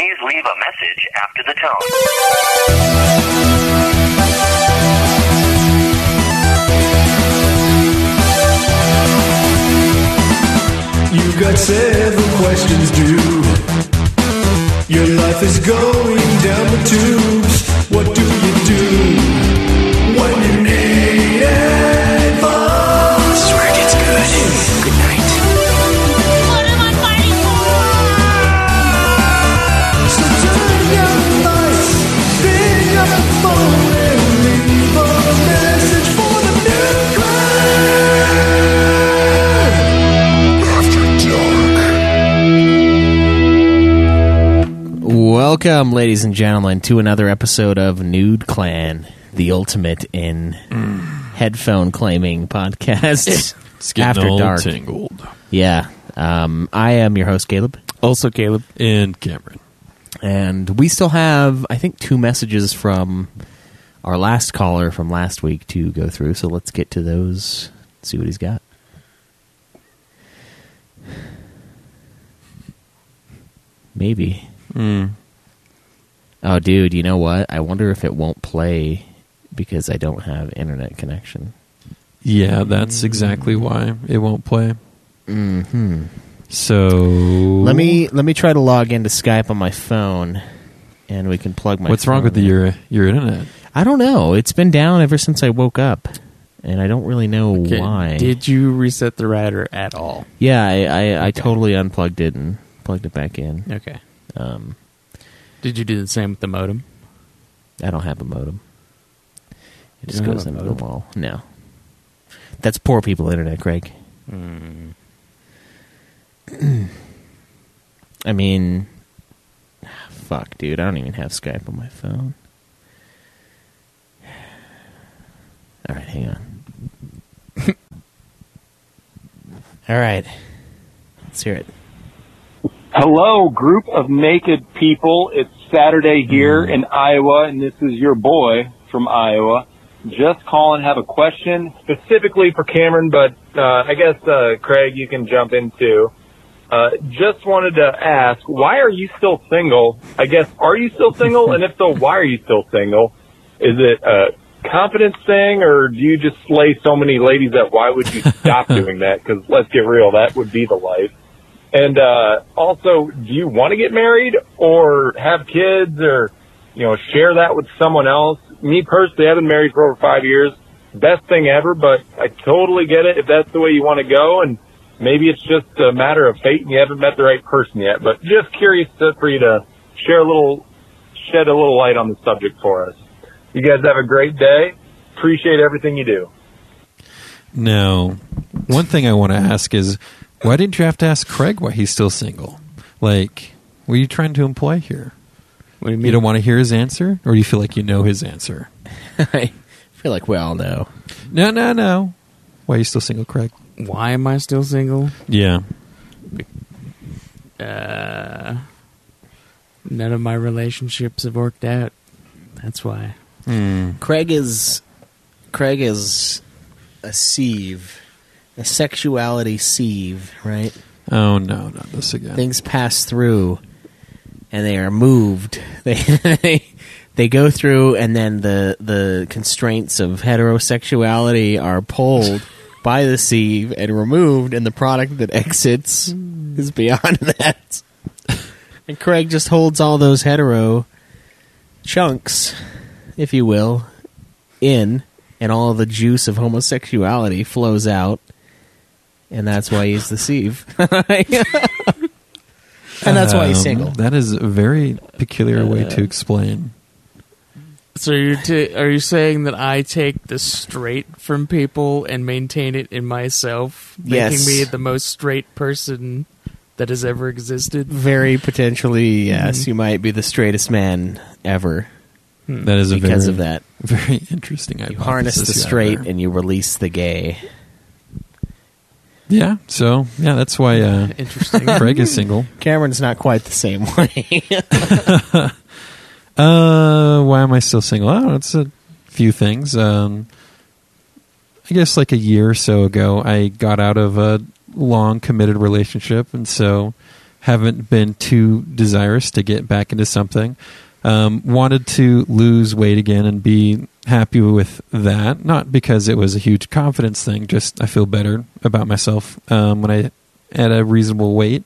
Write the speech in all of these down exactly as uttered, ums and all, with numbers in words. Please leave a message after the tone. You've got several questions due. Your life is going down the tubes. What do you do when you need advice? This work gets good. Good night. Welcome, ladies and gentlemen, to another episode of Nude Clan, the ultimate in mm. headphone-claiming podcast. It's getting all dark. Tingled. Yeah. Um, I am your host, Caleb. Also Caleb. And Cameron. And we still have, I think, two messages from our last caller from last week to go through, so let's get to those, see what he's got. Maybe. Mm. Oh, dude, you know what? I wonder if it won't play because I don't have internet connection. Yeah, that's exactly why it won't play. Mm-hmm. So let me let me try to log into Skype on my phone, and we can plug my phone. What's wrong with the, your your internet? I don't know. It's been down ever since I woke up, and I don't really know okay. why. Did you reset the router at all? Yeah, I, I, okay. I totally unplugged it and plugged it back in. Okay. Um. Did you do the same with the modem? I don't have a modem. It just goes into the wall. No. That's poor people internet, Craig. Mm. I mean, fuck, dude. I don't even have Skype on my phone. All right, hang on. All right. Let's hear it. Hello, group of naked people. It's Saturday here mm. in Iowa, and this is your boy from Iowa. Just call and have a question, specifically for Cameron, but uh I guess, uh Craig, you can jump in too. Uh, just wanted to ask, why are you still single? I guess, are you still single? And if so, why are you still single? Is it a confidence thing, or do you just slay so many ladies that why would you stop doing that? Because let's get real, that would be the life. And uh, also, do you want to get married or have kids or, you know, share that with someone else? Me personally, I've been married for over five years. Best thing ever, but I totally get it if that's the way you want to go. And maybe it's just a matter of fate and you haven't met the right person yet. But just curious to, for you to share a little, shed a little light on the subject for us. You guys have a great day. Appreciate everything you do. Now, one thing I want to ask is, why didn't you have to ask Craig why he's still single? Like, what are you trying to imply here? What do you mean? You don't want to hear his answer? Or do you feel like you know his answer? I feel like we all know. No, no, no. Why are you still single, Craig? Why am I still single? Yeah. Uh, none of my relationships have worked out. That's why. Mm. Craig is... Craig is a sieve. A sexuality sieve, right? Oh, no, not this again. Things pass through, and they are moved. They they, they go through, and then the, the constraints of heterosexuality are pulled by the sieve and removed, and the product that exits is beyond that. And Craig just holds all those hetero chunks, if you will, in, and all the juice of homosexuality flows out. And that's why he's the sieve. And that's why he's single. Um, that is a very peculiar uh, way to explain. So you're t- are you saying that I take the straight from people and maintain it in myself? Yes. Making me the most straight person that has ever existed? Very potentially, yes. Mm-hmm. You might be the straightest man ever. Hmm. That is a because very, of that. Very interesting hypothesis. You harness the straight ever. And you release the gay. Yeah, so, yeah, that's why uh, interesting. Craig is single. Cameron's not quite the same way. uh, why am I still single? I don't know, it's a few things. Um, I guess like a year or so ago, I got out of a long, committed relationship, and so haven't been too desirous to get back into something. Um, wanted to lose weight again and be happy with that. Not because it was a huge confidence thing, just I feel better about myself um, when I at a reasonable weight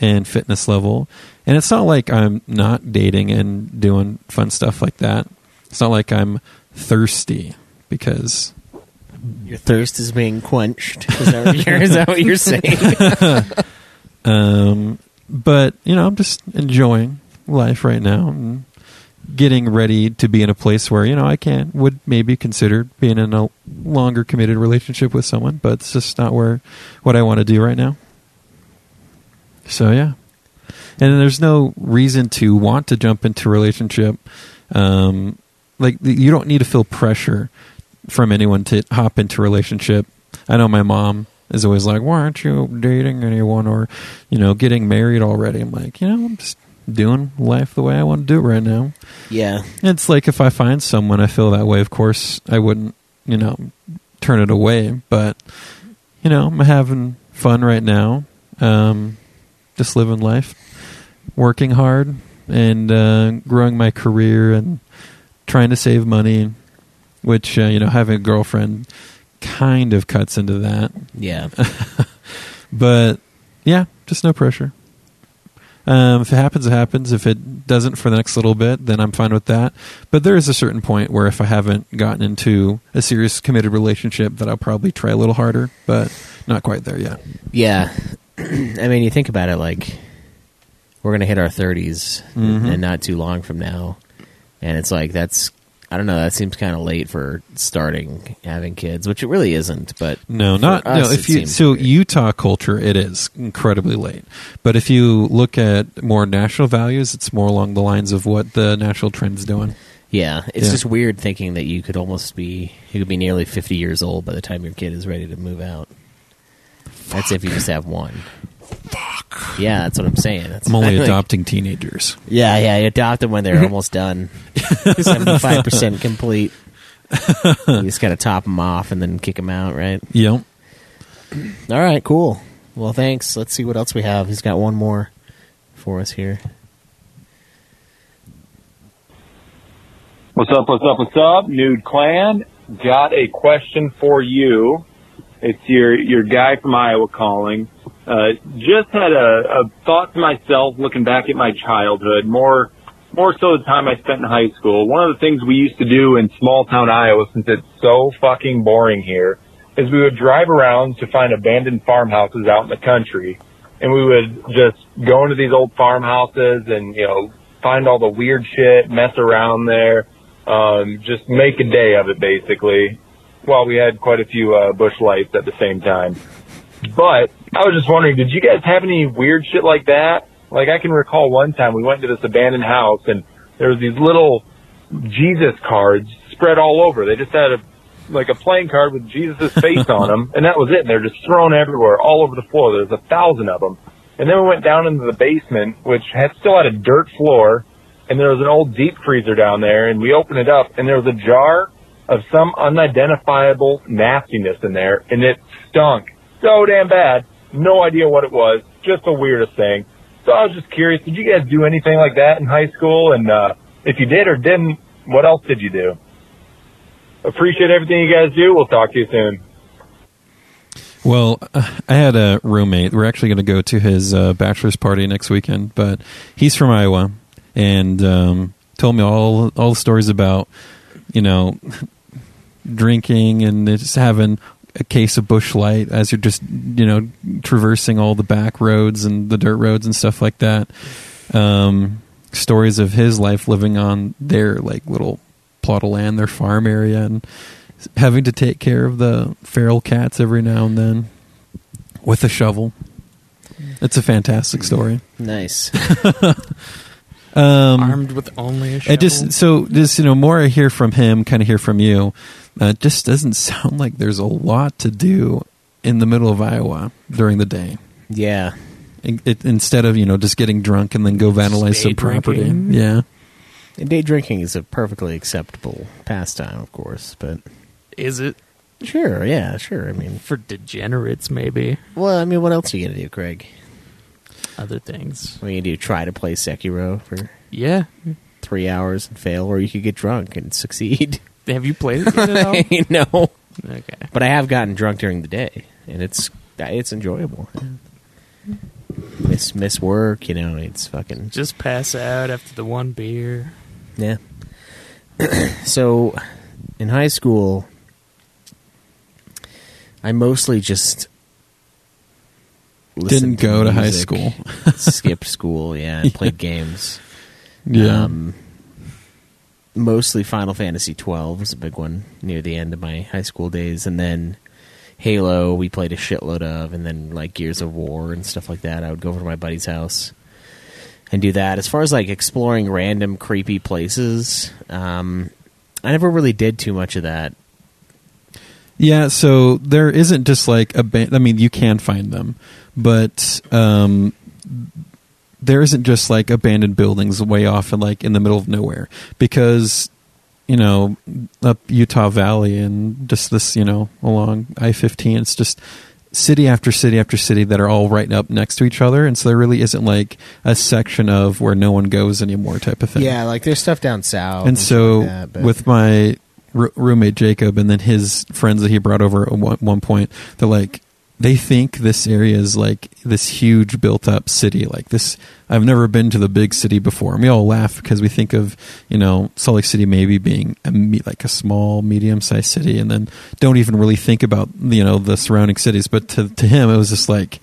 and fitness level. And it's not like I'm not dating and doing fun stuff like that. It's not like I'm thirsty because... Your thirst is being quenched. Is that what you're, is that what you're saying? um, but, you know, I'm just enjoying life right now and getting ready to be in a place where, you know, I can, would maybe consider being in a longer committed relationship with someone, but it's just not where what I want to do right now. So, yeah. And there's no reason to want to jump into a relationship. Um, like, you don't need to feel pressure from anyone to hop into a relationship. I know my mom is always like, why aren't you dating anyone or, you know, getting married already? I'm like, you know, I'm just doing life the way I want to do it right now. Yeah. It's like if I find someone I feel that way, of course, I wouldn't, you know, turn it away. But, you know, I'm having fun right now. Um, just living life, working hard and uh, growing my career and trying to save money. Which, uh, you know, having a girlfriend kind of cuts into that. Yeah. But, yeah, just no pressure. Um, if it happens, it happens. If it doesn't for the next little bit, then I'm fine with that. But there is a certain point where if I haven't gotten into a serious committed relationship that I'll probably try a little harder, but not quite there yet. Yeah. I mean, you think about it, like, we're going to hit our thirties mm-hmm. and not too long from now. And it's like, that's... I don't know. That seems kind of late for starting having kids, which it really isn't. But no, not us, no. If you so weird. Utah culture, it is incredibly late. But if you look at more national values, it's more along the lines of what the national trend's doing. Yeah, it's yeah. just weird thinking that you could almost be you could be nearly fifty years old by the time your kid is ready to move out. Fuck. That's if you just have one. Fuck. Yeah, that's what I'm saying. That's I'm only adopting like, teenagers. Yeah, yeah, you adopt them when they're almost done. seventy-five percent complete. You just got to top them off and then kick them out, right? Yep. All right, cool. Well, thanks. Let's see what else we have. He's got one more for us here. What's up, what's up, what's up? Nude Clan, got a question for you. It's your, your guy from Iowa calling. Uh, just had a, a thought to myself looking back at my childhood, more more so the time I spent in high school. One of the things we used to do in small-town Iowa, since it's so fucking boring here, is we would drive around to find abandoned farmhouses out in the country, and we would just go into these old farmhouses and, you know, find all the weird shit, mess around there, um, just make a day of it, basically, while we had quite a few uh, bush lights at the same time. But I was just wondering, did you guys have any weird shit like that? Like, I can recall one time we went to this abandoned house, and there was these little Jesus cards spread all over. They just had, a like, a playing card with Jesus' face on them, and that was it. And they were just thrown everywhere, all over the floor. There was a thousand of them. And then we went down into the basement, which had still had a dirt floor, and there was an old deep freezer down there, and we opened it up, and there was a jar of some unidentifiable nastiness in there, and it stunk so damn bad. No idea what it was. Just the weirdest thing. So I was just curious, did you guys do anything like that in high school? And uh, if you did or didn't, what else did you do? Appreciate everything you guys do. We'll talk to you soon. Well, I had a roommate. We're actually going to go to his uh, bachelor's party next weekend, but he's from Iowa and um, told me all all the stories about, you know, drinking and just having a case of Bush Light as you're just, you know, traversing all the back roads and the dirt roads and stuff like that. Um, stories of his life living on their like little plot of land, their farm area, and having to take care of the feral cats every now and then with a shovel. It's a fantastic story. Nice. Um, armed with only a shovel. I just, so just, you know, more I hear from him, kind of hear from you. Uh, it just doesn't sound like there's a lot to do in the middle of Iowa during the day. Yeah. It, it, instead of, you know, just getting drunk and then go vandalize some property. Drinking. Yeah. And day drinking is a perfectly acceptable pastime, of course, but... Is it? Sure, yeah, sure. I mean... For degenerates, maybe. Well, I mean, what else are you going to do, Craig? other things. What do you do? Try to play Sekiro for yeah three hours and fail, or you could get drunk and succeed. Have you played it yet at all? No. Okay. But I have gotten drunk during the day, and it's it's enjoyable. Yeah. Miss miss work, you know. It's fucking just pass out after the one beer. Yeah. So, in high school, I mostly just didn't go to, to high school. Skipped school, yeah, and yeah. played games. Yeah. Um, mostly Final Fantasy twelve was a big one near the end of my high school days. And then Halo we played a shitload of. And then like Gears of War and stuff like that. I would go over to my buddy's house and do that. As far as like exploring random creepy places, um, I never really did too much of that. Yeah, so there isn't just like a... Ba- I mean, you can find them. But... Um, there isn't just like abandoned buildings way off and like in the middle of nowhere, because, you know, up Utah Valley and just this, you know, along I fifteen, it's just city after city after city that are all right up next to each other. And so there really isn't like a section of where no one goes anymore type of thing. Yeah. Like there's stuff down south. And, and so like that, but... with my r- roommate Jacob and then his friends that he brought over at one, one point, they're like, they think this area is like this huge built up city. Like this, I've never been to the big city before. And we all laugh because we think of, you know, Salt Lake City maybe being a, like a small, medium sized city, and then don't even really think about, you know, the surrounding cities. But to, to him, it was just like,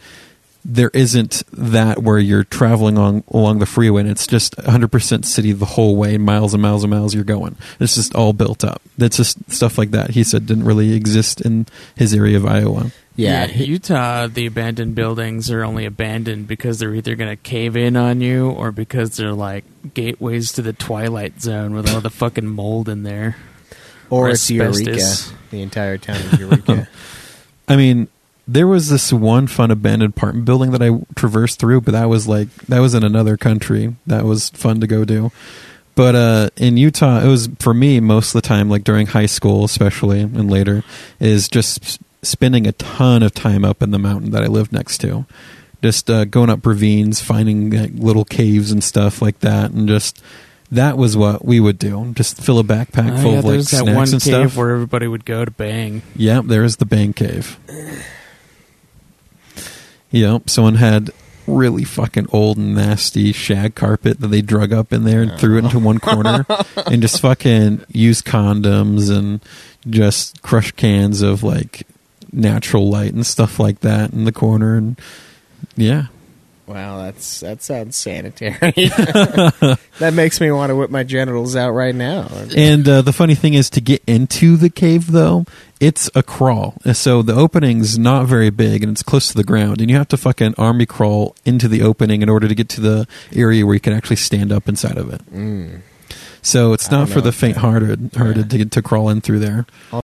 there isn't that where you're traveling on along the freeway and it's just one hundred percent city the whole way, miles and miles and miles you're going. It's just all built up. That's just stuff like that. He said didn't really exist in his area of Iowa. Yeah, yeah, Utah, the abandoned buildings are only abandoned because they're either going to cave in on you or because they're like gateways to the Twilight Zone with all the fucking mold in there. Or, or it's asbestos. Eureka, the entire town of Eureka. I mean, there was this one fun abandoned apartment building that I traversed through, but that was like, that was in another country. That was fun to go do. But uh, in Utah, it was, for me, most of the time, like during high school especially and later, is just... spending a ton of time up in the mountain that I lived next to, just uh, going up ravines, finding like, little caves and stuff like that, and just that was what we would do. Just fill a backpack oh, full yeah, of like snacks that one and cave stuff. Where everybody would go to bang. Yeah, there is the bang cave. Yeah, someone had really fucking old nasty shag carpet that they drug up in there and oh. threw it into one corner and just fucking used condoms and just crushed cans of like natural light and stuff like that in the corner. And yeah, wow, that's that sounds sanitary. That makes me want to whip my genitals out right now. And uh, the funny thing is, to get into the cave though, it's a crawl, so the opening's not very big and it's close to the ground, and you have to fucking army crawl into the opening in order to get to the area where you can actually stand up inside of it. mm. So it's not for the faint-hearted hearted yeah. to, to crawl in through there.